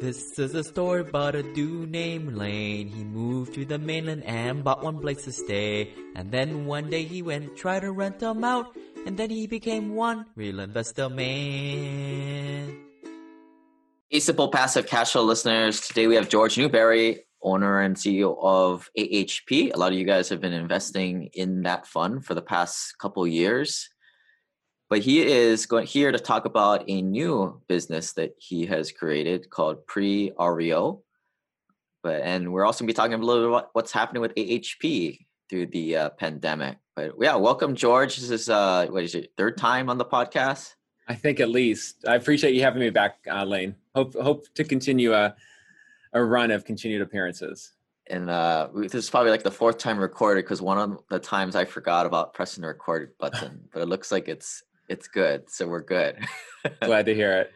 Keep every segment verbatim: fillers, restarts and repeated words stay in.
This is a story about a dude named Lane. He moved to the mainland and bought one place to stay. And then one day he went and tried to rent them out. And then he became one real investor man. Hey, Simple Passive Cashflow listeners. Today we have George Newbery, owner and C E O of A H P. A lot of you guys have been investing in that fund for the past couple years. But he is going here to talk about a new business that he has created called Pre-R E O. But, and we're also going to be talking a little bit about what's happening with A H P through the uh, pandemic. But yeah, welcome, George. This is, uh, what is it, third time on the podcast? I think at least. I appreciate you having me back, uh, Lane. Hope hope to continue a, a run of continued appearances. And uh, this is probably like the fourth time recorded because one of the times I forgot about pressing the record button. But it looks like it's... It's good. So we're good. Glad to hear it.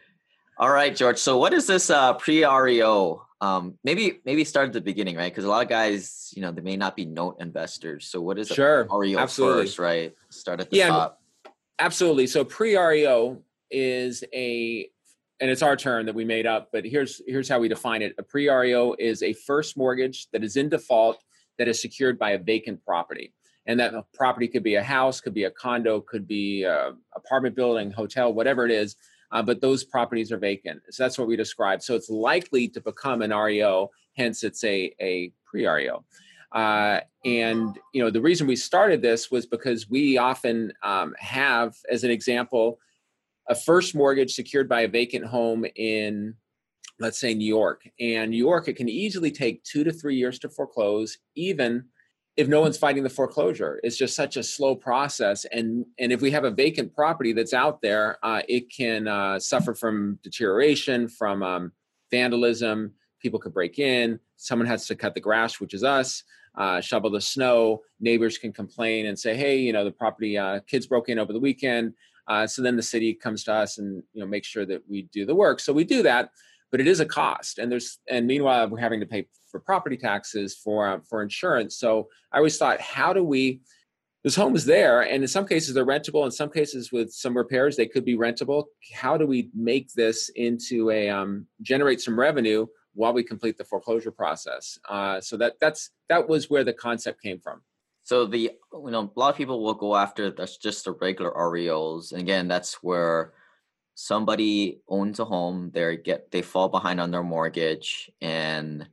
All right, George. So what is this uh, pre-R E O? Um, maybe maybe start at the beginning, right? Because a lot of guys, you know, they may not be note investors. So what is a sure. R E O absolutely. First, right? Start at the yeah, top. Absolutely. So pre-R E O is a, and it's our term that we made up, but here's here's how we define it. A pre-R E O is a first mortgage that is in default that is secured by a vacant property. And that property could be a house, could be a condo, could be an apartment building, hotel, whatever it is. Uh, but those properties are vacant. So that's what we describe. So it's likely to become an R E O, hence it's a, a pre-R E O. Uh, and, you know, the reason we started this was because we often um, have, as an example, a first mortgage secured by a vacant home in, let's say, New York. And New York, it can easily take two to three years to foreclose, even if no one's fighting the foreclosure. It's just such a slow process. And, and if we have a vacant property that's out there, uh, it can uh, suffer from deterioration, from um, vandalism. People could break in. Someone has to cut the grass, which is us, uh, shovel the snow. Neighbors can complain and say, hey, you know, the property, uh, kids broke in over the weekend. Uh, so then the city comes to us and, you know, make sure that we do the work. So we do that. But it is a cost, and there's and meanwhile we're having to pay for property taxes, for um, for insurance. So I always thought, how do we? This home is there, and in some cases they're rentable. In some cases, with some repairs, they could be rentable. How do we make this into a um, generate some revenue while we complete the foreclosure process? Uh, so that that's that was where the concept came from. So the you know a lot of people will go after that's just the regular R E Os, and again that's where. Somebody owns a home, they get they fall behind on their mortgage, and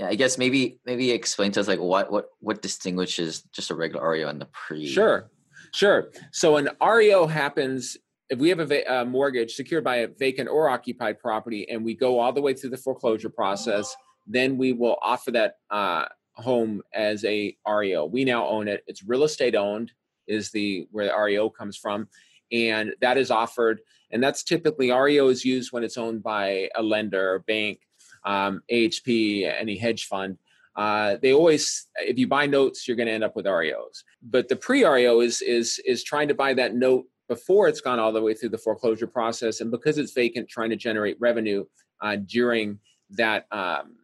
I guess maybe maybe explain to us like what what what distinguishes just a regular R E O and the pre. Sure, sure. So an R E O happens if we have a, va- a mortgage secured by a vacant or occupied property, and we go all the way through the foreclosure process. Then we will offer that uh, home as a R E O. We now own it. It's real estate owned is the where the R E O comes from. And that is offered, and that's typically R E O is used when it's owned by a lender, a bank, um, A H P, any hedge fund. Uh, they always, if you buy notes, you're going to end up with R E Os. But the pre-R E O is is is trying to buy that note before it's gone all the way through the foreclosure process, and because it's vacant, trying to generate revenue uh, during that um,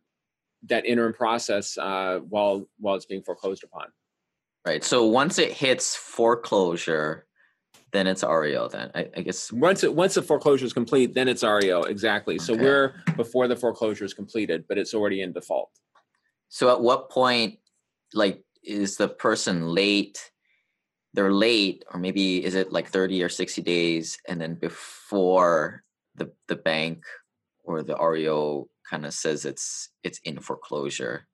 that interim process uh, while while it's being foreclosed upon. Right. So once it hits foreclosure. Then it's R E O then, I, I guess. Once it, once the foreclosure is complete, then it's R E O, exactly. Okay. So we're before the foreclosure is completed, but it's already in default. So at what point, like, is the person late, they're late, or maybe is it like thirty or sixty days, and then before the the bank or the R E O kind of says it's it's in foreclosure,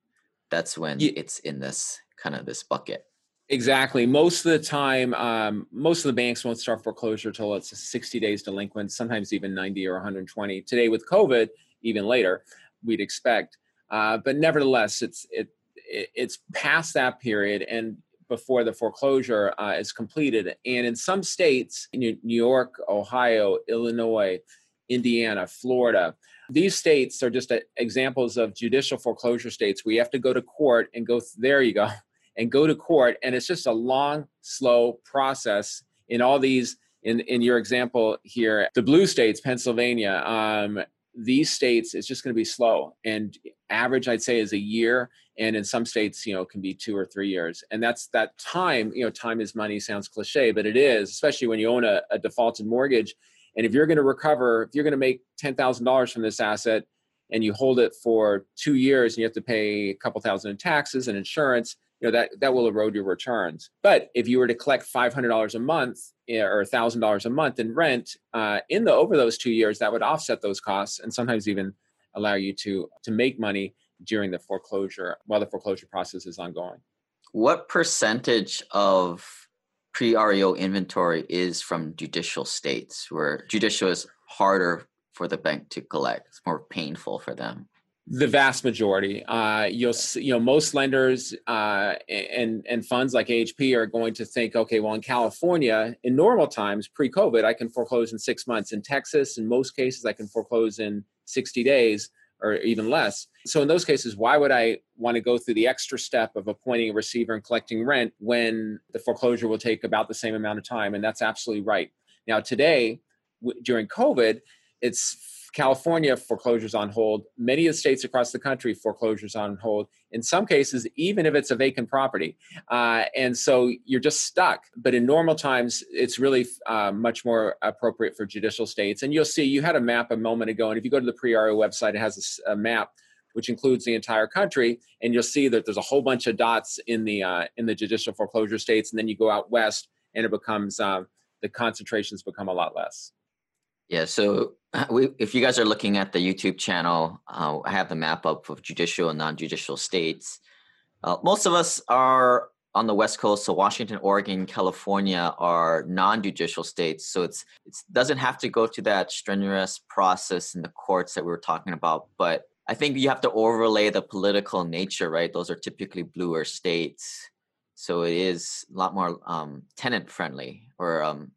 that's when yeah. it's in this kind of this bucket. Exactly. Most of the time, um, most of the banks won't start foreclosure till it's sixty days delinquent, sometimes even ninety or one hundred twenty. Today with COVID, even later, we'd expect. Uh, but nevertheless, it's it it's past that period and before the foreclosure uh, is completed. And in some states, New York, Ohio, Illinois, Indiana, Florida, these states are just examples of judicial foreclosure states. We have to go to court and go, there you go. and go to court. And it's just a long, slow process in all these, in, in your example here, the blue states, Pennsylvania, um, these states, it's just going to be slow. And average, I'd say, is a year. And in some states, you know, it can be two or three years. And that's that time, you know, time is money sounds cliche, but it is, especially when you own a, a defaulted mortgage. And if you're going to recover, if you're going to make ten thousand dollars from this asset, and you hold it for two years and you have to pay a couple thousand in taxes and insurance, you know, that, that will erode your returns. But if you were to collect five hundred dollars a month or one thousand dollars a month in rent uh, in the over those two years, that would offset those costs and sometimes even allow you to, to make money during the foreclosure, while the foreclosure process is ongoing. What percentage of pre-R E O inventory is from judicial states, where judicial is harder for the bank to collect? It's more painful for them. The vast majority. Uh, you'll see, you know, most lenders uh, and and funds like A H P are going to think, okay, well, in California, in normal times, pre-COVID, I can foreclose in six months. In Texas, in most cases, I can foreclose in sixty days or even less. So in those cases, why would I want to go through the extra step of appointing a receiver and collecting rent when the foreclosure will take about the same amount of time? And that's absolutely right. Now, today, w- during COVID, it's California foreclosures on hold. Many of the states across the country, foreclosures on hold. In some cases, even if it's a vacant property. Uh, and so you're just stuck. But in normal times, it's really uh, much more appropriate for judicial states. And you'll see, you had a map a moment ago. And if you go to the Priorio website, it has a, a map which includes the entire country. And you'll see that there's a whole bunch of dots in the, uh, in the judicial foreclosure states. And then you go out west and it becomes, um, the concentrations become a lot less. Yeah, so we, if you guys are looking at the YouTube channel, uh, I have the map up of judicial and non-judicial states. Uh, most of us are on the West Coast, so Washington, Oregon, California are non-judicial states. So it's it doesn't have to go to that strenuous process in the courts that we were talking about. But I think you have to overlay the political nature, right? Those are typically bluer states. So it is a lot more um, tenant-friendly or um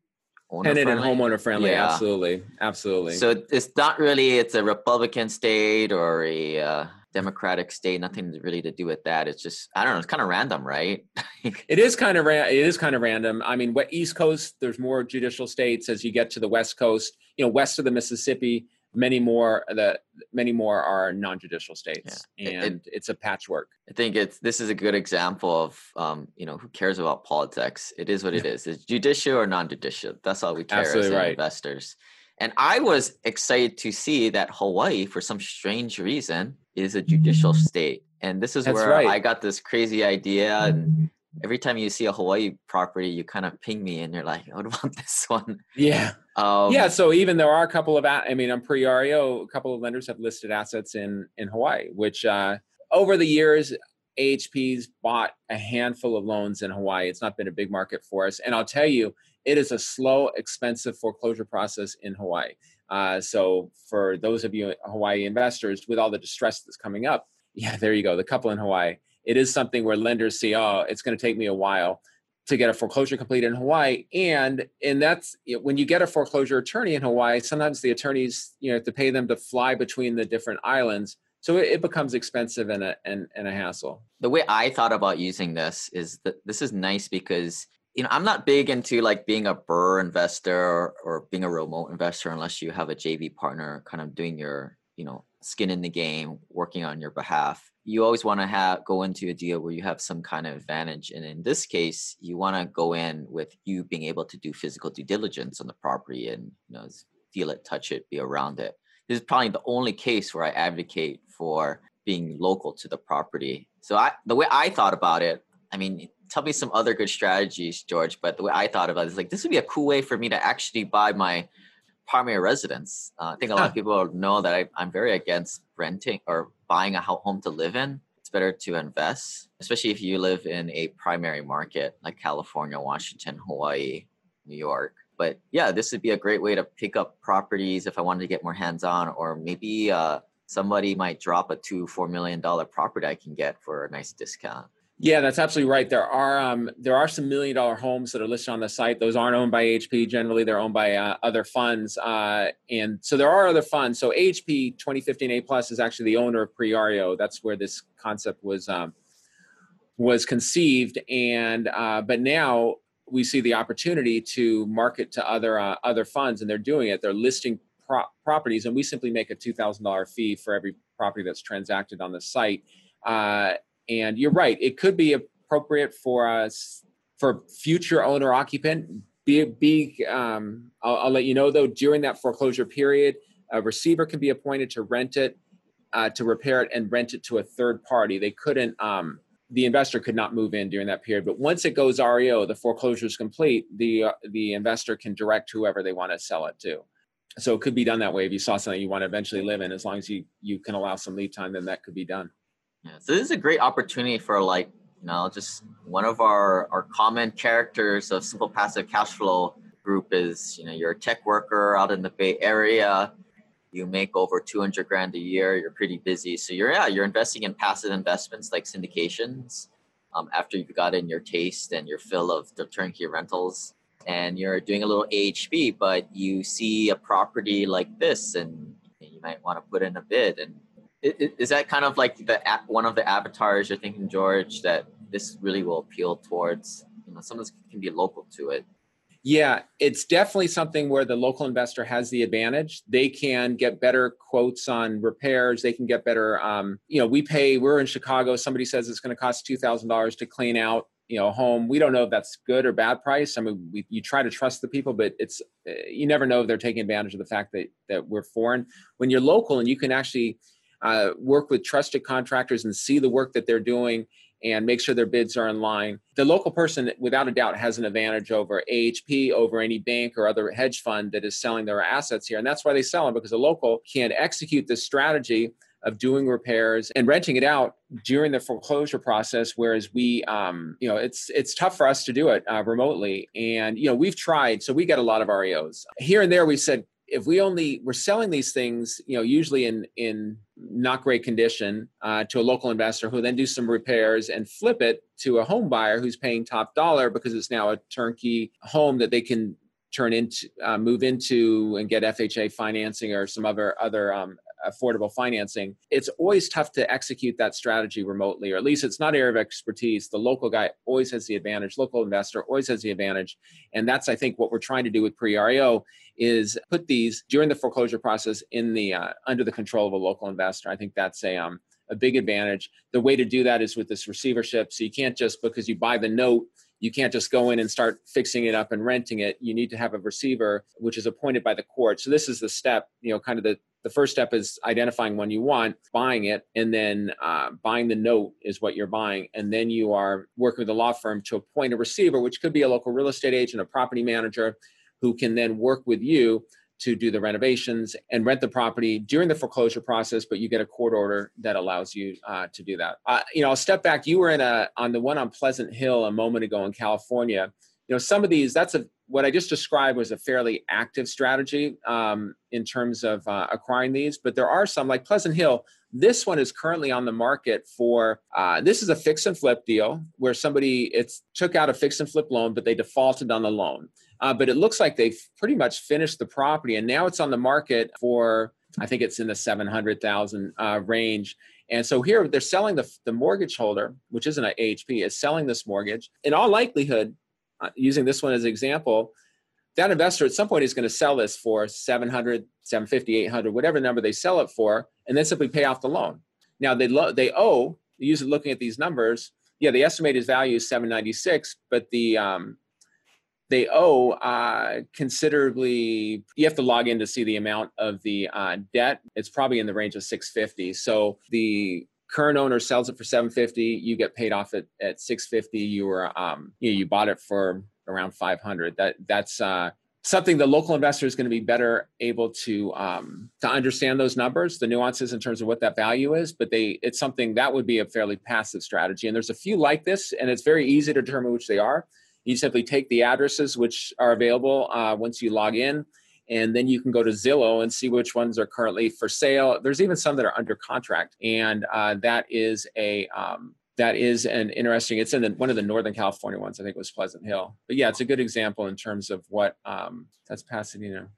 tenant and homeowner friendly. Yeah. Absolutely. Absolutely. So it's not really, it's a Republican state or a uh, Democratic state, nothing really to do with that. It's just, I don't know, it's kind of random, right? It is kind of, ra- it is kind of random. I mean, what East Coast, there's more judicial states. As you get to the West Coast, you know, west of the Mississippi, many more, the many more are non-judicial states. Yeah. It, and it, it's a patchwork. I think it's, this is a good example of, um, you know, who cares about politics? It is what it is. It's judicial or non-judicial. That's all we care Absolutely as right. investors. And I was excited to see that Hawaii, for some strange reason, is a judicial state. And this is That's where right. I got this crazy idea. And every time you see a Hawaii property, you kind of ping me and you're like, what about this one? Yeah. Um, yeah. So even there are a couple of, I mean, on Priorio, a couple of lenders have listed assets in, in Hawaii, which uh, over the years, A H P's bought a handful of loans in Hawaii. It's not been a big market for us. And I'll tell you, it is a slow, expensive foreclosure process in Hawaii. Uh, so for those of you Hawaii investors, with all the distress that's coming up, yeah, there you go. The couple in Hawaii. It is something where lenders see, oh, it's going to take me a while to get a foreclosure completed in Hawaii. And and that's when you get a foreclosure attorney in Hawaii, sometimes the attorneys, you know, have to pay them to fly between the different islands. So it, it becomes expensive and a, and, and a hassle. The way I thought about using this is that this is nice because, you know, I'm not big into like being a B R R R R investor or, or being a remote investor unless you have a J V partner kind of doing your, you know, skin in the game, working on your behalf. You always want to have go into a deal where you have some kind of advantage. And in this case, you want to go in with you being able to do physical due diligence on the property and, you know, feel it, touch it, be around it. This is probably the only case where I advocate for being local to the property. So I, the way I thought about it, I mean, tell me some other good strategies, George, but the way I thought about it is like, this would be a cool way for me to actually buy my primary residence. Uh, I think a lot of people know that I, I'm very against renting or buying a home to live in. It's better to invest, especially if you live in a primary market like California, Washington, Hawaii, New York. But yeah, this would be a great way to pick up properties if I wanted to get more hands-on, or maybe uh, somebody might drop a two, four million dollar property I can get for a nice discount. Yeah, that's absolutely right. There are um, there are some million dollar homes that are listed on the site. Those aren't owned by A H P. Generally, they're owned by uh, other funds. Uh, and so there are other funds. So A H P twenty fifteen A Plus is actually the owner of Priorio. That's where this concept was um, was conceived. And uh, but now we see the opportunity to market to other uh, other funds, and they're doing it. They're listing pro- properties, and we simply make a two thousand dollars fee for every property that's transacted on the site. Uh, And you're right, it could be appropriate for us, for future owner-occupant. Be, be, um, I'll, I'll let you know, though, during that foreclosure period, a receiver can be appointed to rent it. uh, to repair it and rent it to a third party. They couldn't, um, the investor could not move in during that period. But once it goes R E O, the foreclosure is complete, the, uh, the investor can direct whoever they want to sell it to. So it could be done that way. If you saw something you want to eventually live in, as long as you, you can allow some lead time, then that could be done. Yeah, so this is a great opportunity for, like, you know, just one of our, our common characters of Simple Passive Cashflow group is, you know, you're a tech worker out in the Bay Area, you make over two hundred grand a year, you're pretty busy. So you're, yeah, you're investing in passive investments like syndications um, after you've gotten your taste and your fill of the turnkey rentals. And you're doing a little A H P, but you see a property like this and you might want to put in a bid. And is that kind of like the one of the avatars you're thinking, George, that this really will appeal towards? You know, some of this can be local to it. Yeah, it's definitely something where the local investor has the advantage. They can get better quotes on repairs. They can get better, um, you know, we pay, we're in Chicago, somebody says it's going to cost two thousand dollars to clean out, you know, a home. We don't know if that's good or bad price. I mean, we, you try to trust the people, but it's, you never know if they're taking advantage of the fact that, that we're foreign. When you're local and you can actually uh, work with trusted contractors and see the work that they're doing and make sure their bids are in line, the local person without a doubt has an advantage over A H P, over any bank or other hedge fund that is selling their assets here. And that's why they sell them, because the local can execute this strategy of doing repairs and renting it out during the foreclosure process. Whereas we, um, you know, it's it's tough for us to do it uh, remotely. And, you know, we've tried, so we get a lot of R E Os. Here and there, we said, if we only were selling these things, you know, usually in, in not great condition uh, to a local investor who then do some repairs and flip it to a home buyer who's paying top dollar because it's now a turnkey home that they can turn into, uh, move into and get F H A financing or some other, other um, affordable financing. It's always tough to execute that strategy remotely, or at least it's not area of expertise. The local guy always has the advantage, local investor always has the advantage. And that's, I think, what we're trying to do with Pre-R E O is put these during the foreclosure process in the, uh, under the control of a local investor. I think that's a, um, a big advantage. The way to do that is with this receivership. So you can't just, because you buy the note, you can't just go in and start fixing it up and renting it. You need to have a receiver, which is appointed by the court. So this is the step, you know, kind of the, the first step is identifying one you want, buying it, and then uh, buying the note is what you're buying. And then you are working with a law firm to appoint a receiver, which could be a local real estate agent, a property manager, who can then work with you to do the renovations and rent the property during the foreclosure process, but you get a court order that allows you uh, to do that. Uh, you know, I'll step back. You were in a on the one on Pleasant Hill a moment ago in California. You know, some of these, that's a, what I just described was a fairly active strategy um, in terms of uh, acquiring these, but there are some like Pleasant Hill. This one is currently on the market for, uh, this is a fix and flip deal where somebody it's took out a fix and flip loan, but they defaulted on the loan. Uh, but it looks like they've pretty much finished the property and now it's on the market for, I think it's in the seven hundred thousand uh, range. And so here they're selling the, the mortgage holder, which isn't an A H P, is selling this mortgage. In all likelihood, Uh, using this one as an example, that investor at some point is going to sell this for seven hundred, seven fifty, eight hundred, whatever number they sell it for, and then simply pay off the loan. Now they lo they owe, usually looking at these numbers, yeah, the estimated value is seven ninety-six, but the um, they owe uh, considerably. You have to log in to see the amount of the uh, debt. It's probably in the range of six fifty. So the current owner sells it for seven fifty. You get paid off at, at six fifty. You were um, you know, you bought it for around five hundred. That that's uh, something the local investor is going to be better able to um, to understand those numbers, the nuances in terms of what that value is. But they it's something that would be a fairly passive strategy. And there's a few like this, and it's very easy to determine which they are. You simply take the addresses which are available uh, once you log in. And then you can go to Zillow and see which ones are currently for sale. There's even some that are under contract. And uh, that is a um, that is an interesting, it's in the, one of the Northern California ones, I think it was Pleasant Hill. But yeah, it's a good example in terms of what, um, that's Pasadena.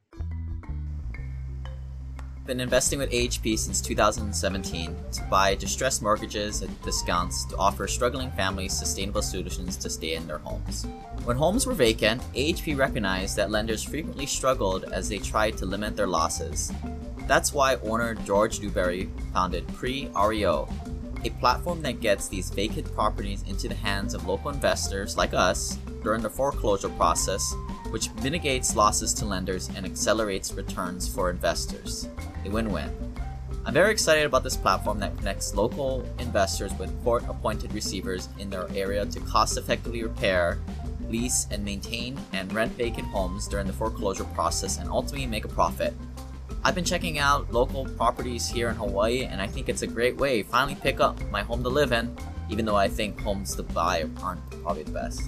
Been investing with A H P since two thousand seventeen to buy distressed mortgages at discounts to offer struggling families sustainable solutions to stay in their homes. When homes were vacant, A H P recognized that lenders frequently struggled as they tried to limit their losses. That's why owner George Newbery founded Pre-R E O, a platform that gets these vacant properties into the hands of local investors like us during the foreclosure process, which mitigates losses to lenders and accelerates returns for investors. A win-win. I'm very excited about this platform that connects local investors with court-appointed receivers in their area to cost-effectively repair, lease, and maintain and rent vacant homes during the foreclosure process and ultimately make a profit. I've been checking out local properties here in Hawaii, and I think it's a great way to finally pick up my home to live in, even though I think homes to buy aren't probably the best.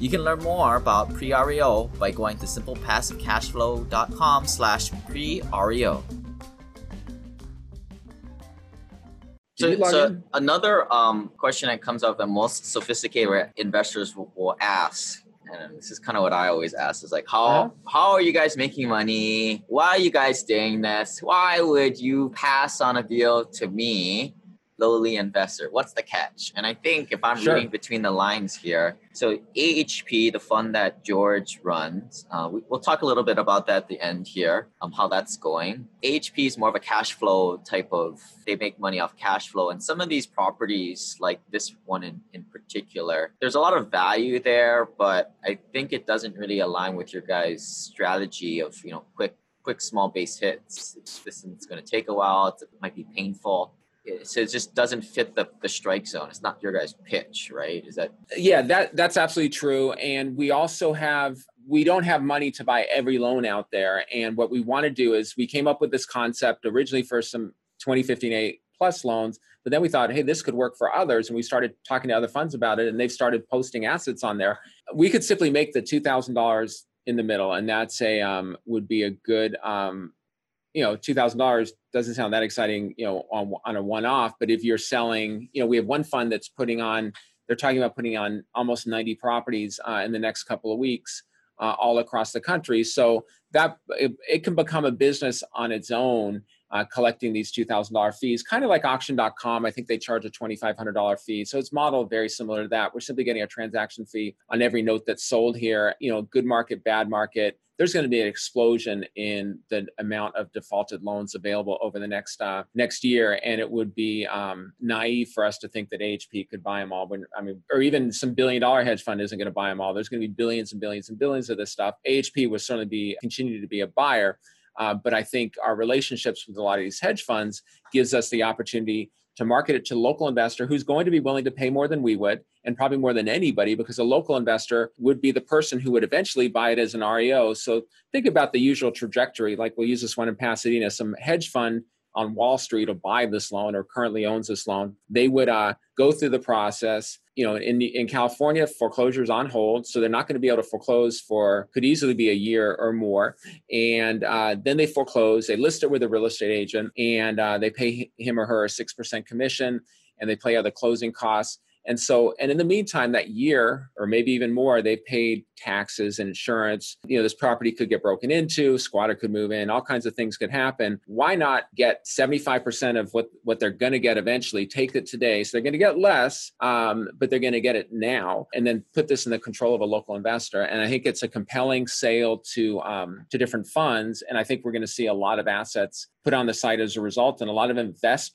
You can learn more about Priorio by going to simple passive cashflow dot com slash Priorio. So, so another um, question that comes up that most sophisticated investors will, will ask, and this is kind of what I always ask, is like, how huh? how are you guys making money? Why are you guys doing this? Why would you pass on a deal to me, lowly investor? What's the catch? And I think if I'm sure. reading between the lines here, so A H P, the fund that George runs, uh, we, we'll talk a little bit about that at the end here, um, how that's going. A H P is more of a cash flow type of, they make money off cash flow. And some of these properties, like this one in, in particular, there's a lot of value there, but I think it doesn't really align with your guys' strategy of, you know, quick, quick small base hits. It's, this is going to take a while. It's, it might be painful. So it just doesn't fit the, the strike zone. It's not your guys' pitch, right? Is that? Yeah, that that's absolutely true. And we also have, we don't have money to buy every loan out there. And what we want to do is we came up with this concept originally for some twenty fifteen eight plus loans, but then we thought, hey, this could work for others. And we started talking to other funds about it, and they've started posting assets on there. We could simply make the two thousand dollars in the middle, and that's a, um, would be a good, um, you know, two thousand dollars doesn't sound that exciting, you know, on, on a one-off, but if you're selling, you know, we have one fund that's putting on, they're talking about putting on almost ninety properties uh, in the next couple of weeks uh, all across the country. So that it, it can become a business on its own, uh, collecting these two thousand dollars fees, kind of like auction dot com. I think they charge a twenty-five hundred dollars fee. So it's modeled very similar to that. We're simply getting a transaction fee on every note that's sold here, you know, good market, bad market. There's going to be an explosion in the amount of defaulted loans available over the next uh, next year. And it would be um, naive for us to think that A H P could buy them all. When I mean, or even some billion dollar hedge fund isn't going to buy them all. There's going to be billions and billions and billions of this stuff. A H P will certainly be continue to be a buyer. Uh, but I think our relationships with a lot of these hedge funds gives us the opportunity to market it to local investor who's going to be willing to pay more than we would, and probably more than anybody, because a local investor would be the person who would eventually buy it as an R E O. So think about the usual trajectory, like we'll use this one in Pasadena, some hedge fund on Wall Street will buy this loan or currently owns this loan. They would uh, go through the process. You know, in the, in California, foreclosure's on hold, so they're not going to be able to foreclose for, could easily be a year or more. And uh, then they foreclose, they list it with a real estate agent, and uh, they pay him or her a six percent commission, and they pay other closing costs. And so, and in the meantime, that year, or maybe even more, they paid taxes and insurance. You know, this property could get broken into, squatter could move in, all kinds of things could happen. Why not get seventy-five percent of what, what they're going to get eventually, take it today. So they're going to get less, um, but they're going to get it now, and then put this in the control of a local investor. And I think it's a compelling sale to, um, to different funds. And I think we're going to see a lot of assets put on the site as a result, and a lot of invest.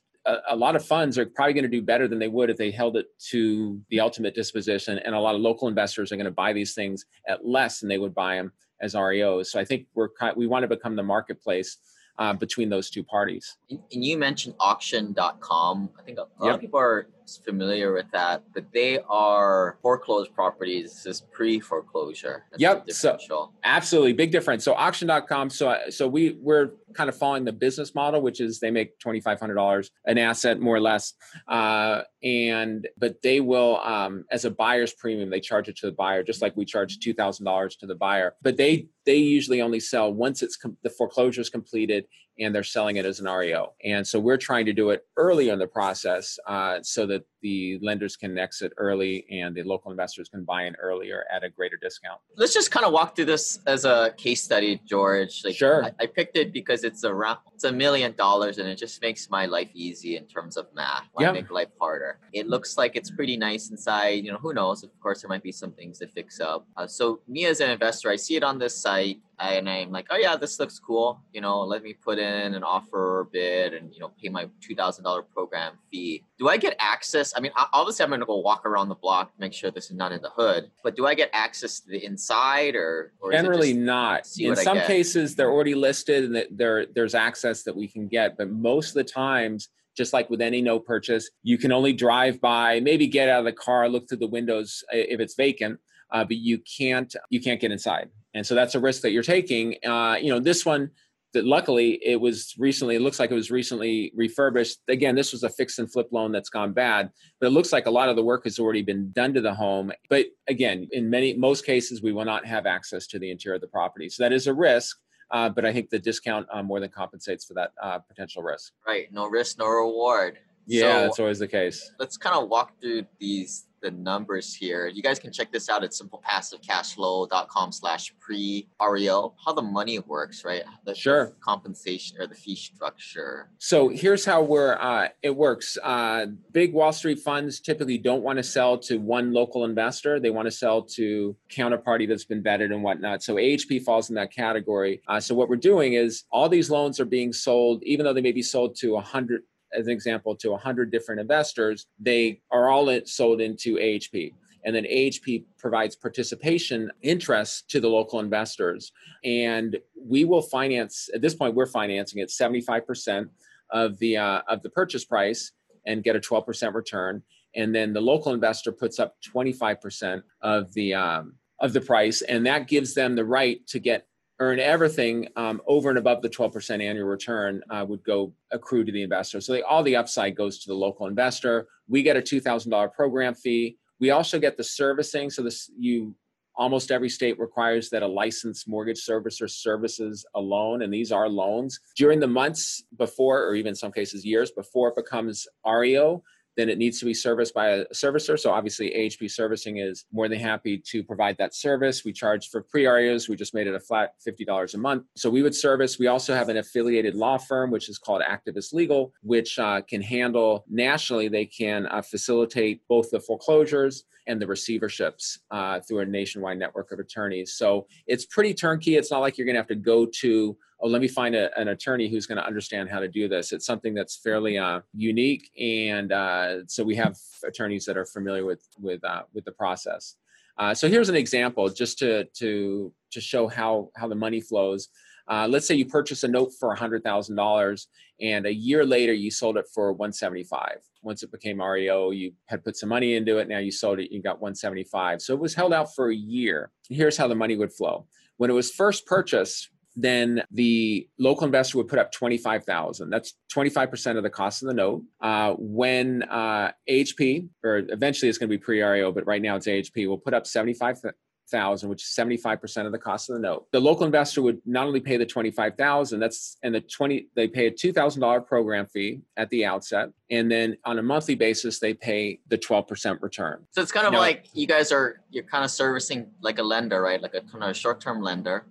A lot of funds are probably going to do better than they would if they held it to the ultimate disposition. And a lot of local investors are going to buy these things at less than they would buy them as R E Os. So I think we're we want to become the marketplace uh, between those two parties. And you mentioned auction dot com. I think a lot yep. of people are familiar with that, but they are foreclosed properties. This is pre-foreclosure. That's yep. So absolutely. Big difference. So auction dot com. So, so we, we're kind of following the business model, which is they make twenty-five hundred dollars an asset, more or less. Uh, and, but they will, um, as a buyer's premium, they charge it to the buyer, just like we charge two thousand dollars to the buyer, but they, they usually only sell once it's com- the foreclosure is completed and they're selling it as an R E O. And so we're trying to do it early in the process uh, so that the lenders can exit early and the local investors can buy in earlier at a greater discount. Let's just kind of walk through this as a case study, George. Like, sure. I, I picked it because it's around it's a million dollars and it just makes my life easy in terms of math. Why yeah. make life harder? It looks like it's pretty nice inside. You know, who knows? Of course, there might be some things to fix up. Uh, so me as an investor, I see it on this site. and I'm like, oh yeah, this looks cool. You know, let me put in an offer bid and, you know, pay my two thousand dollars program fee. Do I get access? I mean, obviously I'm going to go walk around the block, make sure this is not in the hood, but do I get access to the inside or? or Generally not. In some cases, they're already listed and there there's access that we can get, but most of the times, just like with any no purchase, you can only drive by, maybe get out of the car, look through the windows if it's vacant, uh, but you can't you can't get inside. And so that's a risk that you're taking. Uh, you know, this one, that luckily it was recently, it looks like it was recently refurbished. Again, this was a fix and flip loan that's gone bad, but it looks like a lot of the work has already been done to the home. But again, in many most cases, we will not have access to the interior of the property. So that is a risk. Uh, but I think the discount uh, more than compensates for that uh, potential risk. Right. No risk, no reward. Yeah, so that's always the case. Let's kind of walk through these the numbers here. You guys can check this out at simple passive cashflow dot com slash pre R E O. How the money works, right? The sure. compensation or the fee structure. So here's how we're uh, it works. Uh, big Wall Street funds typically don't want to sell to one local investor. They want to sell to counterparty that's been vetted and whatnot. So A H P falls in that category. Uh, so what we're doing is all these loans are being sold, even though they may be sold to a hundred, as an example, to a hundred different investors, they are all sold into A H P. And then A H P provides participation interest to the local investors. And we will finance, at this point, we're financing it seventy-five percent of the, uh, of the purchase price and get a twelve percent return. And then the local investor puts up twenty-five percent of the, um, of the price. And that gives them the right to get earn everything um, over and above the twelve percent annual return uh, would go accrue to the investor. So they, all the upside goes to the local investor. We get a two thousand dollars program fee. We also get the servicing. So this, you almost every state requires that a licensed mortgage servicer services a loan, and these are loans. During the months before, or even in some cases years before it becomes R E O, then it needs to be serviced by a servicer. So obviously A H P servicing is more than happy to provide that service. We charge for pre-R E Os. We just made it a flat fifty dollars a month. So we would service. We also have an affiliated law firm, which is called Activist Legal, which uh, can handle nationally. They can uh, facilitate both the foreclosures and the receiverships uh, through a nationwide network of attorneys. So it's pretty turnkey. It's not like you're going to have to go to, oh, let me find a, an attorney who's going to understand how to do this. It's something that's fairly uh, unique. And uh, so we have attorneys that are familiar with, with, uh, with the process. Uh, so here's an example just to, to, to show how, how the money flows. Uh, let's say you purchase a note for one hundred thousand dollars and a year later you sold it for one hundred seventy-five thousand dollars. Once it became R E O, you had put some money into it. Now you sold it, you got one hundred seventy-five thousand dollars. So it was held out for a year. Here's how the money would flow. When it was first purchased, then the local investor would put up twenty-five thousand dollars. That's twenty-five percent of the cost of the note. Uh, when uh, A H P, or eventually it's going to be pre-R E O, but right now it's A H P, will put up seventy-five thousand dollars, which is seventy-five percent of the cost of the note. The local investor would not only pay the twenty-five thousand dollars, that's and the twenty, they pay a two thousand dollars program fee at the outset, and then on a monthly basis they pay the twelve percent return. So it's kind of now, like you guys are you're kind of servicing like a lender, right? Like a kind of short-term lender.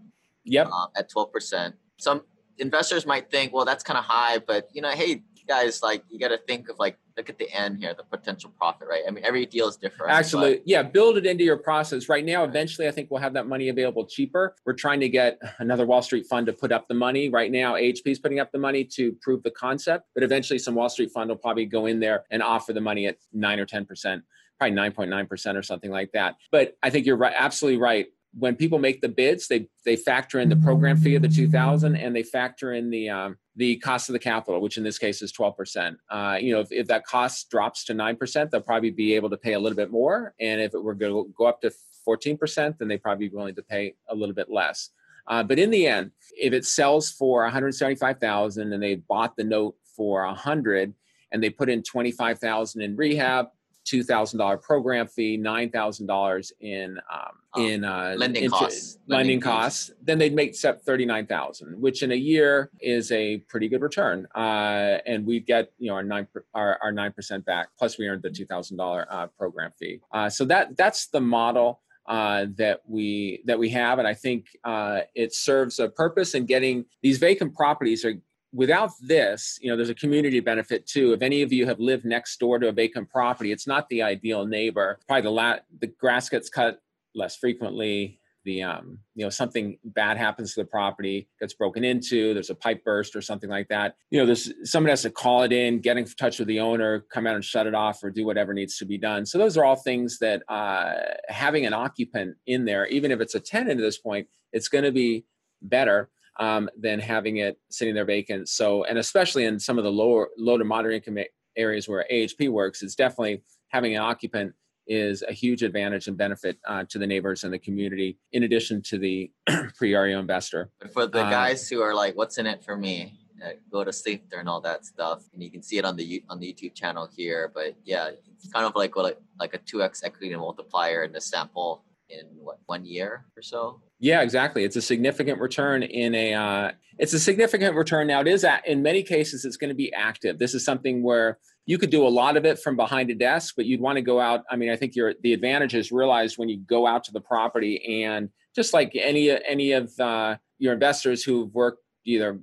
Yep. Uh, at twelve percent. Some investors might think, well, that's kind of high, but you know, hey guys, like you got to think of like, look at the end here, the potential profit, right? I mean, every deal is different. Absolutely. But yeah. Build it into your process right now. Eventually, I think we'll have that money available cheaper. We're trying to get another Wall Street fund to put up the money right now. A H P is putting up the money to prove the concept, but eventually some Wall Street fund will probably go in there and offer the money at nine or ten percent, probably nine point nine percent or something like that. But I think you're right, absolutely right. When people make the bids, they they factor in the program fee of the two thousand and they factor in the um, the cost of the capital, which in this case is twelve percent. Uh, you know, if, if that cost drops to nine percent, they'll probably be able to pay a little bit more. And if it were going to go up to fourteen percent, then they'd probably be willing to pay a little bit less. Uh, but in the end, if it sells for one hundred seventy-five thousand and they bought the note for one hundred and they put in twenty-five thousand in rehab, two thousand dollars program fee, nine thousand dollars in um, oh, in uh, lending inter- costs. Lending, lending costs. costs. Then they'd make up thirty-nine thousand dollars, which in a year is a pretty good return. Uh, and we get you know our nine our, our nine percent back. Plus we earned the two thousand dollars uh, program fee. Uh, so that that's the model uh, that we that we have, and I think uh, it serves a purpose in getting these vacant properties are. Without this, you know, there's a community benefit too. If any of you have lived next door to a vacant property, it's not the ideal neighbor. Probably the, la- the grass gets cut less frequently. the, um, you know, something bad happens to the property, gets broken into, there's a pipe burst or something like that. You know, there's somebody has to call it in, get in touch with the owner, come out and shut it off or do whatever needs to be done. So those are all things that uh, having an occupant in there, even if it's a tenant at this point, it's going to be better um, than having it sitting there vacant. So, and especially in some of the lower, low to moderate income areas where A H P works, it's definitely having an occupant is a huge advantage and benefit uh, to the neighbors and the community, in addition to the Priorio investor. For the guys um, who are like, what's in it for me? Uh, go to sleep during all that stuff. And you can see it on the on the YouTube channel here. But yeah, it's kind of like well, like, like a two X equity multiplier in the sample in what, one year or so? Yeah, exactly. It's a significant return in a, uh, it's a significant return. Now it is, at, in many cases, it's going to be active. This is something where you could do a lot of it from behind a desk, but you'd want to go out. I mean, I think you're, the advantage is realized when you go out to the property, and just like any, any of uh, your investors who've worked either,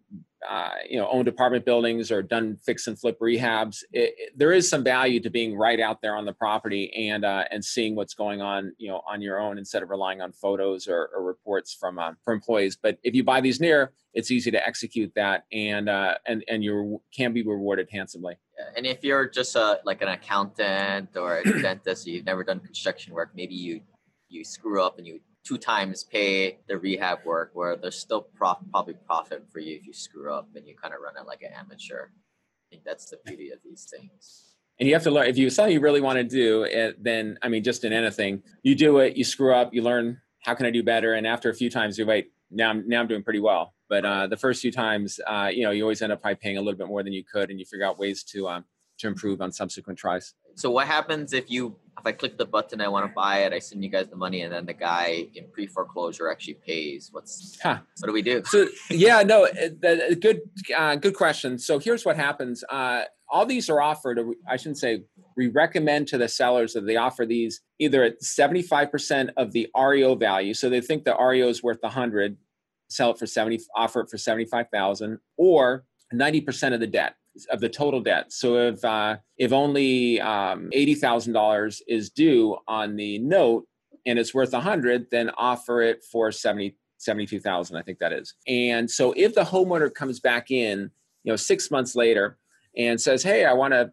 uh, you know, owned apartment buildings or done fix and flip rehabs, it, it, there is some value to being right out there on the property and, uh, and seeing what's going on, you know, on your own, instead of relying on photos or, or reports from, uh, from employees. But if you buy these near, it's easy to execute that, and, uh, and, and you can be rewarded handsomely. And if you're just a, like an accountant or a dentist, you've never done construction work, maybe you, you screw up and you two times pay the rehab work, where there's still prof- probably profit for you if you screw up and you kind of run it like an amateur. I think that's the beauty of these things. And you have to learn, if you something you really want to do it, then, I mean, just in anything, you do it, you screw up, you learn, how can I do better? And after a few times, you wait, now I'm, now I'm doing pretty well. But uh, the first few times, uh, you know, you always end up probably paying a little bit more than you could, and you figure out ways to um, to improve on subsequent tries. So what happens if you, if I click the button, I want to buy it, I send you guys the money, and then the guy in pre-foreclosure actually pays? What's huh. What do we do? So yeah, no, the, good, uh, good question. So here's what happens. Uh, all these are offered, or I shouldn't say, we recommend to the sellers that they offer these either at seventy-five percent of the R E O value. So they think the R E O is worth one hundred, sell it for seventy, offer it for seventy-five thousand, or ninety percent of the debt, of the total debt. So if uh, if only um, eighty thousand dollars is due on the note and it's worth one hundred, then offer it for seventy, seventy-two thousand, I think that is. And so if the homeowner comes back in, you know, six months later and says, "Hey, I want to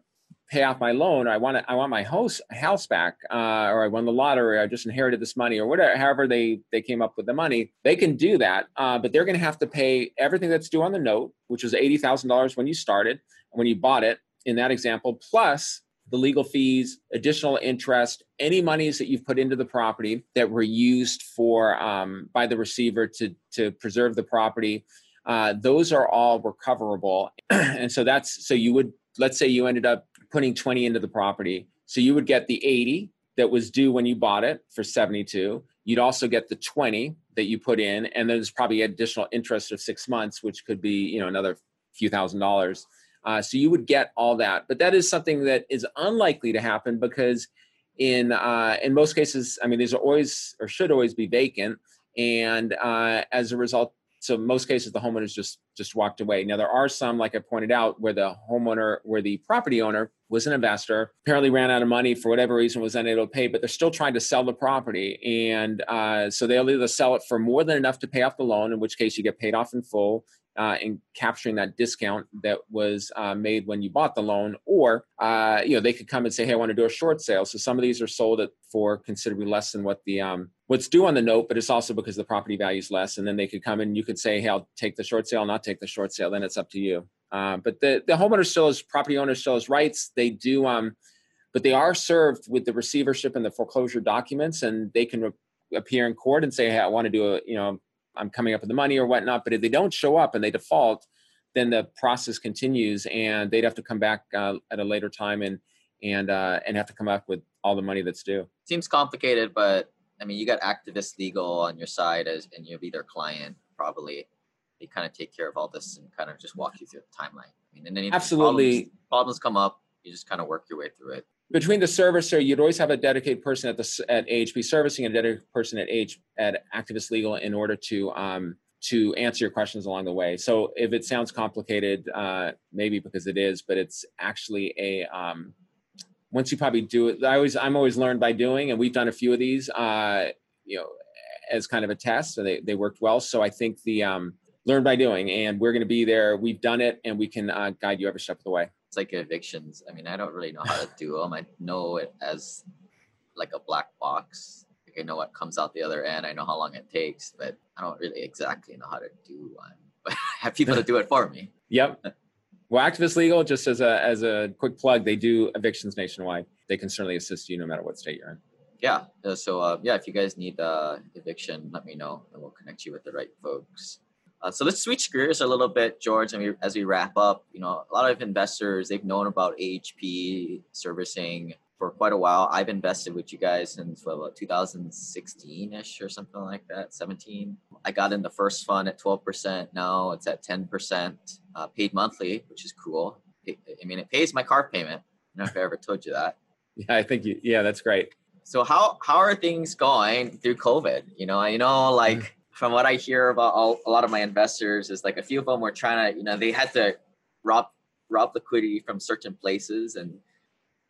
pay off my loan, or I want to, I want my house house back, uh, or I won the lottery, or I just inherited this money," or whatever, however they, they came up with the money, they can do that. Uh, but they're going to have to pay everything that's due on the note, which was eighty thousand dollars when you started, when you bought it in that example, plus the legal fees, additional interest, any monies that you've put into the property that were used for, um, by the receiver to, to preserve the property. Uh, those are all recoverable. And so that's, so you would, let's say you ended up putting twenty into the property. So you would get the eighty that was due when you bought it for seventy-two. You'd also get the twenty that you put in, and then there's probably additional interest of six months, which could be, you know, another few thousand dollars. Uh, so you would get all that. But that is something that is unlikely to happen, because in uh, in most cases, I mean, these are always, or should always be vacant. And uh, as a result, so in most cases, the homeowner's just just walked away. Now, there are some, like I pointed out, where the homeowner, where the property owner was an investor, apparently ran out of money for whatever reason, was unable to pay, but they're still trying to sell the property. And uh, so they'll either sell it for more than enough to pay off the loan, in which case you get paid off in full, uh, in capturing that discount that was uh, made when you bought the loan, or uh, you know, they could come and say, "Hey, I want to do a short sale." So some of these are sold at for considerably less than what the um, what's due on the note, but it's also because the property value is less. And then they could come and you could say, "Hey, I'll take the short sale, not take the short sale." Then it's up to you. Um, but the, the homeowner still has, property owner still has rights. They do, um, but they are served with the receivership and the foreclosure documents, and they can re- appear in court and say, "Hey, I want to do a, you know, I'm coming up with the money," or whatnot. But if they don't show up and they default, then the process continues, and they'd have to come back uh, at a later time and, and, uh, and have to come up with all the money that's due. Seems complicated, but I mean, you got Activist Legal on your side, as, and you'll be their client probably. They kind of take care of all this and kind of just walk you through the timeline. I mean, and then absolutely problems, problems come up, you just kind of work your way through it. Between the servicer, you'd always have a dedicated person at the at A H P Servicing and a dedicated person at H at Activist Legal in order to um to answer your questions along the way. So if it sounds complicated, uh, maybe because it is, but it's actually a um once you probably do it, I always I'm always learned by doing, and we've done a few of these. Uh, you know. as kind of a test. So they, they worked well. So I think the um, learn by doing, and we're going to be there. We've done it, and we can uh, guide you every step of the way. It's like evictions. I mean, I don't really know how to do them. I know it as like a black box. Like I know what comes out the other end. I know how long it takes, but I don't really exactly know how to do one. But I have people to do it for me. Yep. Well, Activist Legal, just as a as a quick plug, they do evictions nationwide. They can certainly assist you no matter what state you're in. Yeah. So, uh, yeah, if you guys need uh, eviction, let me know, and we'll connect you with the right folks. Uh, so let's switch gears a little bit, George. I mean, as we wrap up, you know, a lot of investors, they've known about A H P servicing for quite a while. I've invested with you guys since well, about two thousand sixteen-ish or something like that, seventeen. I got in the first fund at twelve percent. Now it's at ten percent uh, paid monthly, which is cool. It, I mean, it pays my car payment. I don't know if I ever told you that. Yeah, I think you, yeah, that's great. So how, how are things going through COVID? You know, you know, like from what I hear about all, a lot of my investors is like a few of them were trying to, you know, they had to rob, rob liquidity from certain places, and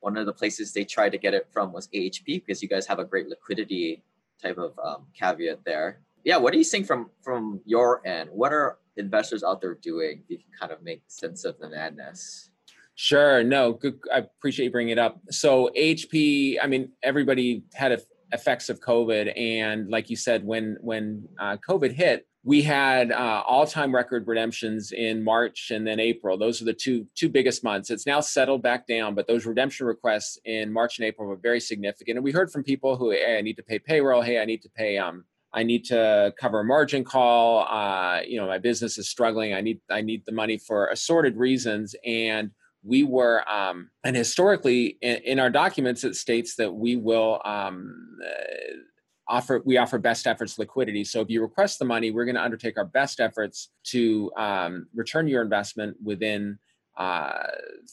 one of the places they tried to get it from was A H P, because you guys have a great liquidity type of um, caveat there. Yeah, what are you seeing from, from your end? What are investors out there doing if you can kind of make sense of the madness? Sure. No, good. I appreciate you bringing it up. So A H P, I mean, everybody had a, effects of COVID. And like you said, when, when uh, COVID hit, we had uh, all-time record redemptions in March and then April. Those are the two two biggest months. It's now settled back down, but those redemption requests in March and April were very significant. And we heard from people who, hey, I need to pay payroll. Hey, I need to pay. Um, I need to cover a margin call. Uh, you know, my business is struggling. I need I need the money for assorted reasons. And we were, um, and historically in, in our documents, it states that we will. Um, uh, Offer we offer best efforts liquidity. So if you request the money, we're going to undertake our best efforts to um, return your investment within uh,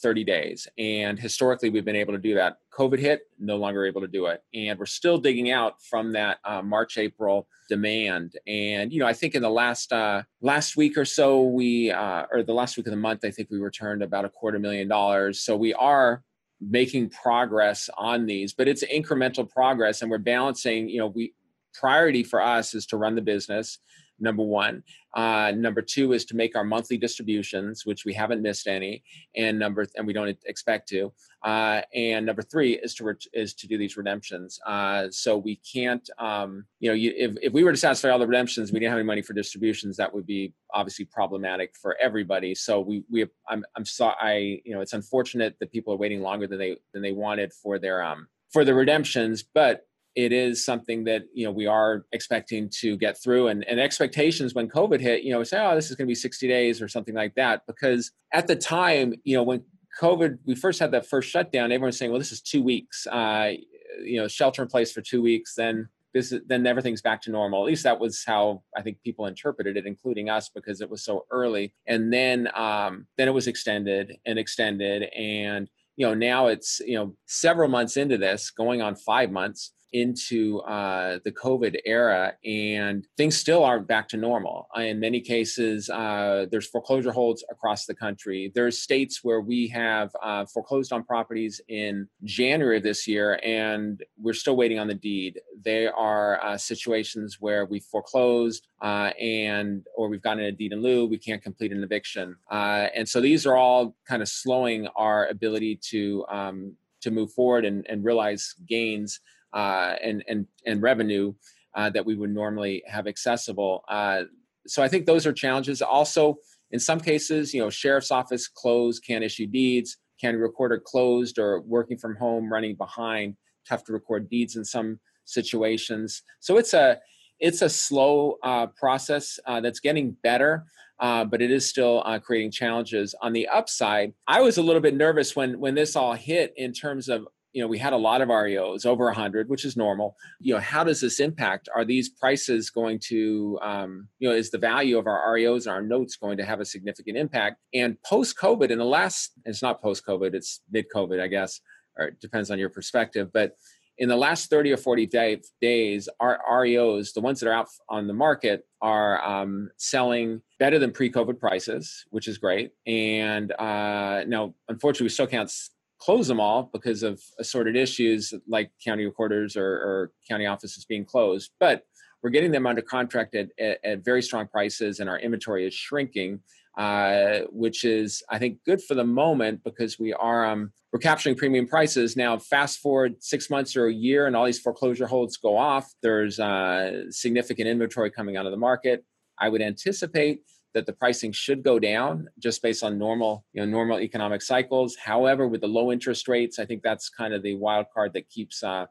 thirty days. And historically, we've been able to do that. COVID hit, no longer able to do it, and we're still digging out from that uh, March April demand. And you know, I think in the last uh, last week or so, we uh, or the last week of the month, I think we returned about a quarter million dollars. So we are making progress on these, but it's incremental progress. And we're balancing, you know, we priority for us is to run the business. Number one, uh, number two is to make our monthly distributions, which we haven't missed any, and number, th- and we don't expect to, uh, and number three is to, re- is to do these redemptions. Uh, so we can't, um, you know, you, if, if we were to satisfy all the redemptions, we didn't have any money for distributions, that would be obviously problematic for everybody. So we, we, have, I'm, I'm sorry, I, you know, it's unfortunate that people are waiting longer than they, than they wanted for their, um, for the redemptions, but it is something that, you know, we are expecting to get through. And, and expectations when COVID hit, you know, we say, oh, this is going to be sixty days or something like that. Because at the time, you know, when COVID, we first had that first shutdown, everyone's saying, well, this is two weeks, uh, you know, shelter in place for two weeks, then this, then everything's back to normal. At least that was how I think people interpreted it, including us, because it was so early. And then, um, then it was extended and extended. And, you know, now it's, you know, several months into this, going on five months, into uh, the COVID era, and things still aren't back to normal. In many cases, uh, there's foreclosure holds across the country. There's states where we have uh, foreclosed on properties in January of this year, and we're still waiting on the deed. There are uh, situations where we foreclosed uh, and, or we've gotten a deed in lieu, we can't complete an eviction. Uh, and so these are all kind of slowing our ability to, um, to move forward and, and realize gains Uh, and and and revenue uh, that we would normally have accessible. Uh, so I think those are challenges. Also, in some cases, you know, sheriff's office closed, can't issue deeds, county recorder closed, or working from home, running behind, tough to record deeds in some situations. So it's a it's a slow uh, process uh, that's getting better. Uh, but it is still uh, creating challenges. On the upside, I was a little bit nervous when when this all hit in terms of, you know, we had a lot of R E Os, over one hundred, which is normal. You know, how does this impact? Are these prices going to, um, you know, is the value of our R E Os and our notes going to have a significant impact? And post-COVID, in the last, it's not post-COVID, it's mid-COVID, I guess, or it depends on your perspective. But in the last thirty or forty day, days, our R E Os, the ones that are out on the market, are um, selling better than pre-COVID prices, which is great. And uh, now, unfortunately, we still can't close them all because of assorted issues like county recorders or, or county offices being closed. But we're getting them under contract at, at, at very strong prices, and our inventory is shrinking, uh, which is, I think, good for the moment because we are um, we're capturing premium prices. Now, fast forward six months or a year, and all these foreclosure holds go off. There's uh, significant inventory coming out of the market. I would anticipate that the pricing should go down just based on normal, you know, normal economic cycles. However, with the low interest rates, I think that's kind of the wild card that keeps uh,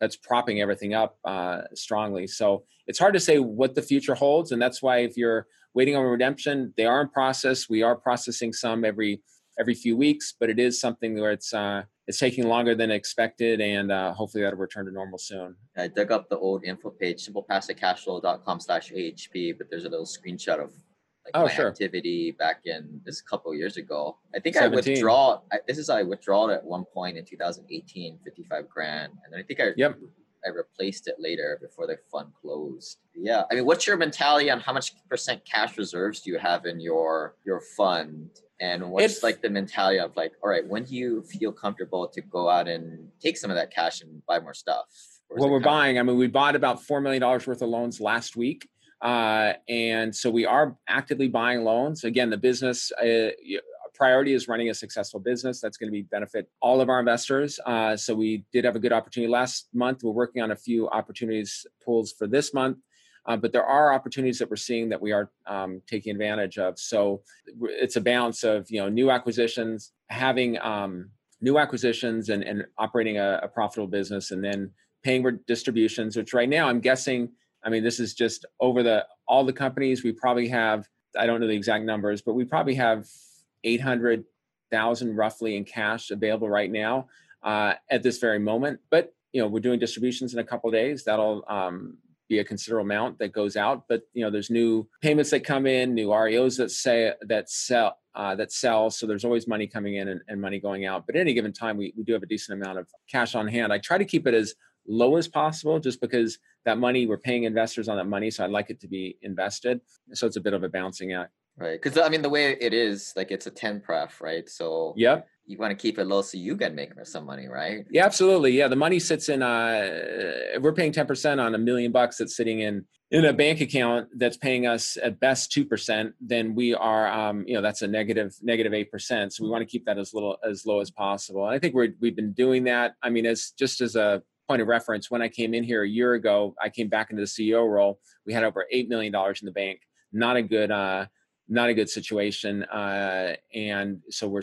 that's propping everything up uh, strongly. So it's hard to say what the future holds, and that's why if you're waiting on a redemption, they are in process. We are processing some every every few weeks, but it is something where it's uh, it's taking longer than expected, and uh, hopefully that'll return to normal soon. I dug up the old info page, simple passive cashflow dot com slash A H P, but there's a little screenshot of. Like oh, my sure. activity back in this a couple of years ago. I think seventeen. I withdraw. I, this is I withdrawed at one point in two thousand eighteen, fifty-five grand, and then I think I yep. I replaced it later before the fund closed. Yeah, I mean, what's your mentality on how much percent cash reserves do you have in your your fund, and what's it's, like the mentality of like, all right, when do you feel comfortable to go out and take some of that cash and buy more stuff? Well, we're buying. I mean, we bought about four million dollars worth of loans last week. Uh, and so we are actively buying loans. Again, the business uh, priority is running a successful business. That's going to be benefit all of our investors. Uh, so we did have a good opportunity last month. We're working on a few opportunities pools for this month, uh, but there are opportunities that we're seeing that we are um, taking advantage of. So it's a balance of, you know, new acquisitions, having um, new acquisitions and, and operating a, a profitable business, and then paying for distributions, which right now I'm guessing, I mean, this is just over the all the companies. We probably have, I don't know the exact numbers, but we probably have eight hundred thousand roughly in cash available right now uh, at this very moment. But, you know, we're doing distributions in a couple of days. That'll um, be a considerable amount that goes out. But, you know, there's new payments that come in, new R E Os that say that sell, uh, that sell. So there's always money coming in and, and money going out. But at any given time, we, we do have a decent amount of cash on hand. I try to keep it as low as possible, just because that money, we're paying investors on that money. So I'd like it to be invested. So it's a bit of a balancing act. Right. Because I mean, the way it is, like it's a ten pref, right? So yep. you want to keep it low so you can make some money, right? Yeah, absolutely. Yeah. The money sits in, uh, we're paying ten percent on a million bucks that's sitting in, in a bank account that's paying us at best two percent, then we are, um, you know, that's a negative, negative eight percent. So we want to keep that as little, as low as possible. And I think we're, we've been doing that. I mean, as just as a point of reference, when I came in here a year ago, I came back into the C E O role. We had over eight million dollars in the bank. Not a good, uh, not a good situation. Uh, and so we're,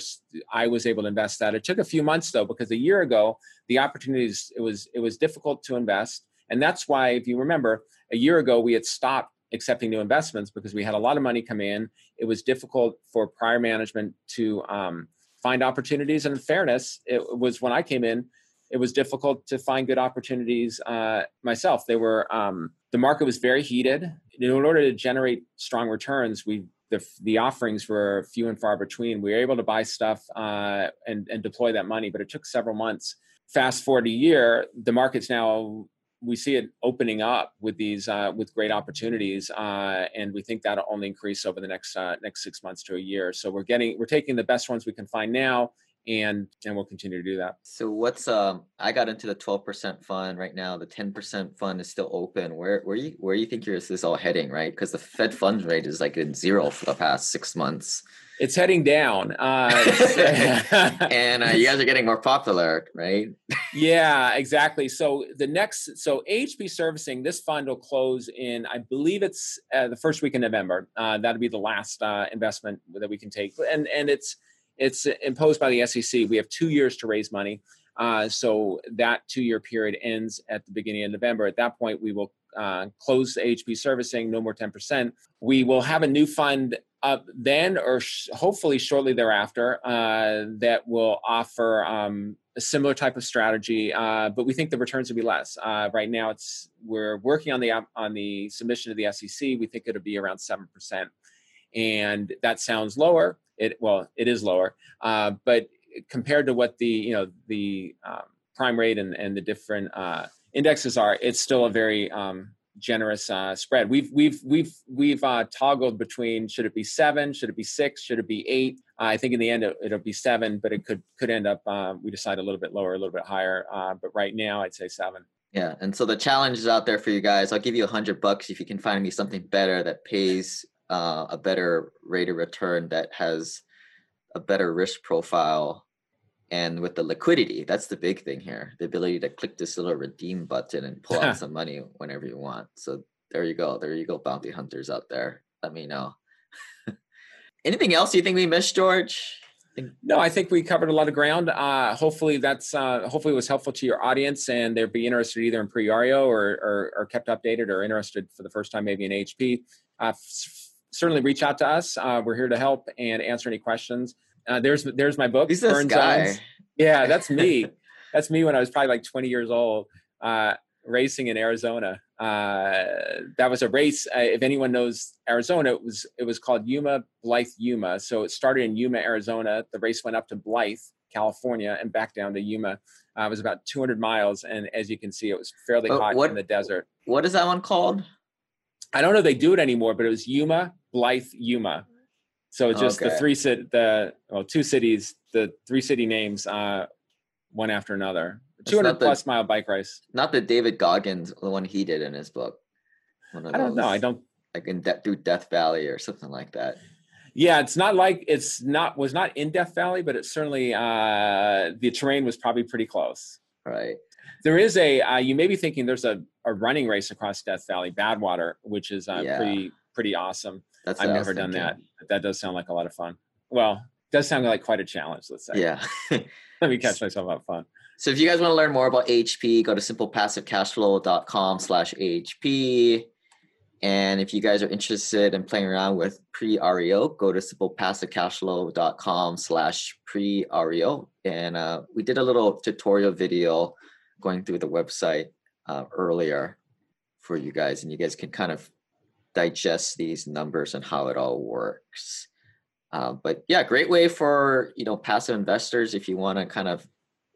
I was able to invest that. It took a few months though, because a year ago, the opportunities, it was, it was difficult to invest. And that's why, if you remember, a year ago, we had stopped accepting new investments because we had a lot of money come in. It was difficult for prior management to um, find opportunities. And in fairness, it was when I came in, it was difficult to find good opportunities uh, myself. They were um, the market was very heated. In order to generate strong returns, we the the offerings were few and far between. We were able to buy stuff uh, and and deploy that money, but it took several months. Fast forward a year, the market's now, we see it opening up with these uh, with great opportunities, uh, and we think that'll only increase over the next uh, next six months to a year. So we're getting we're taking the best ones we can find now. And and we'll continue to do that. So what's um I got into the twelve percent fund right now. The ten percent fund is still open. Where where you where you think you're this is all heading, right? Because the Fed funds rate is like in zero for the past six months. It's heading down. Uh, and uh, you guys are getting more popular, right? Yeah, exactly. So the next, so A H P servicing, this fund will close in, I believe it's uh, the first week in November. Uh, that'll be the last uh, investment that we can take, and and it's. It's imposed by the S E C. We have two years to raise money. Uh, so that two-year period ends at the beginning of November. At that point, we will uh, close A H P servicing, no more ten percent. We will have a new fund up then, or sh- hopefully shortly thereafter, uh, that will offer um, a similar type of strategy. Uh, but we think the returns will be less. Uh, right now, it's we're working on the on the submission to the S E C. We think it'll be around seven percent. And that sounds lower. It well, it is lower, uh, but compared to what the you know the um, prime rate and, and the different uh, indexes are, it's still a very um, generous uh, spread. We've we've we've we've uh, toggled between should it be seven, should it be six, should it be eight. Uh, I think in the end it, it'll be seven, but it could could end up uh, we decide a little bit lower, a little bit higher. Uh, but right now I'd say seven. Yeah. And so the challenge is out there for you guys. I'll give you a hundred bucks if you can find me something better that pays uh, a better rate of return, that has a better risk profile. And with the liquidity, that's the big thing here, the ability to click this little redeem button and pull out some money whenever you want. So there you go. There you go, bounty hunters out there. Let me know. Anything else you think we missed, George? No, I think we covered a lot of ground. Uh, hopefully that's uh, hopefully it was helpful to your audience, and they'd be interested either in Priorio or, or or kept updated, or interested for the first time maybe in A H P. Uh, f- certainly reach out to us. Uh, we're here to help and answer any questions. Uh, there's there's my book. He's this guy. Yeah, that's me. That's me when I was probably like twenty years old, uh, racing in Arizona. Uh, that was a race. Uh, if anyone knows Arizona, it was it was called Yuma, Blythe, Yuma. So it started in Yuma, Arizona. The race went up to Blythe, California, and back down to Yuma. Uh, it was about two hundred miles, and as you can see, it was fairly but hot what, in the desert. What is that one called? I don't know if they do it anymore, but it was Yuma, Blythe, Yuma. So just okay. the three the well, two cities, the three city names, uh, one after another. two hundred plus mile bike race. Not the David Goggins, the one he did in his book. One of I don't those, know. I don't like in de- through Death Valley or something like that. Yeah, it's not like it's not was not in Death Valley, but it certainly uh, the terrain was probably pretty close. Right. There is a uh, you may be thinking there's a, a running race across Death Valley, Badwater, which is uh, yeah. pretty pretty awesome. That's I've never done that. But that does sound like a lot of fun. Well, it does sound like quite a challenge. Let's say. Yeah. Let me catch myself up fun. So if you guys want to learn more about A H P, go to simple passive cashflow dot com slash A H P. And if you guys are interested in playing around with pre-R E O, go to simple passive cashflow dot com slash pre-R E O. And uh, we did a little tutorial video going through the website uh, earlier for you guys. And you guys can kind of digest these numbers and how it all works. Uh, but yeah, great way for, you know, passive investors if you want to kind of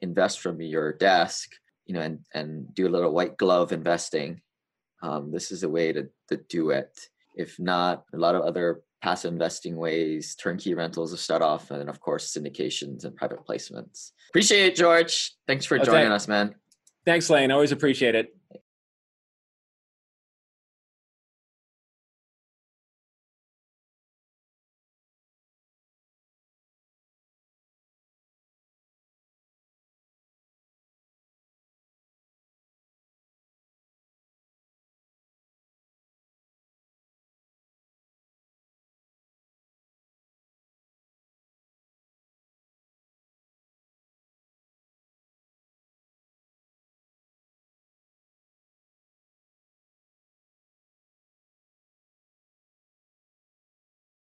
invest from your desk, you know, and, and do a little white glove investing. Um, this is a way to, to do it. If not, a lot of other passive investing ways, turnkey rentals are set off, and then of course, syndications and private placements. Appreciate it, George. Thanks for okay. joining us, man. Thanks, Lane. Always appreciate it.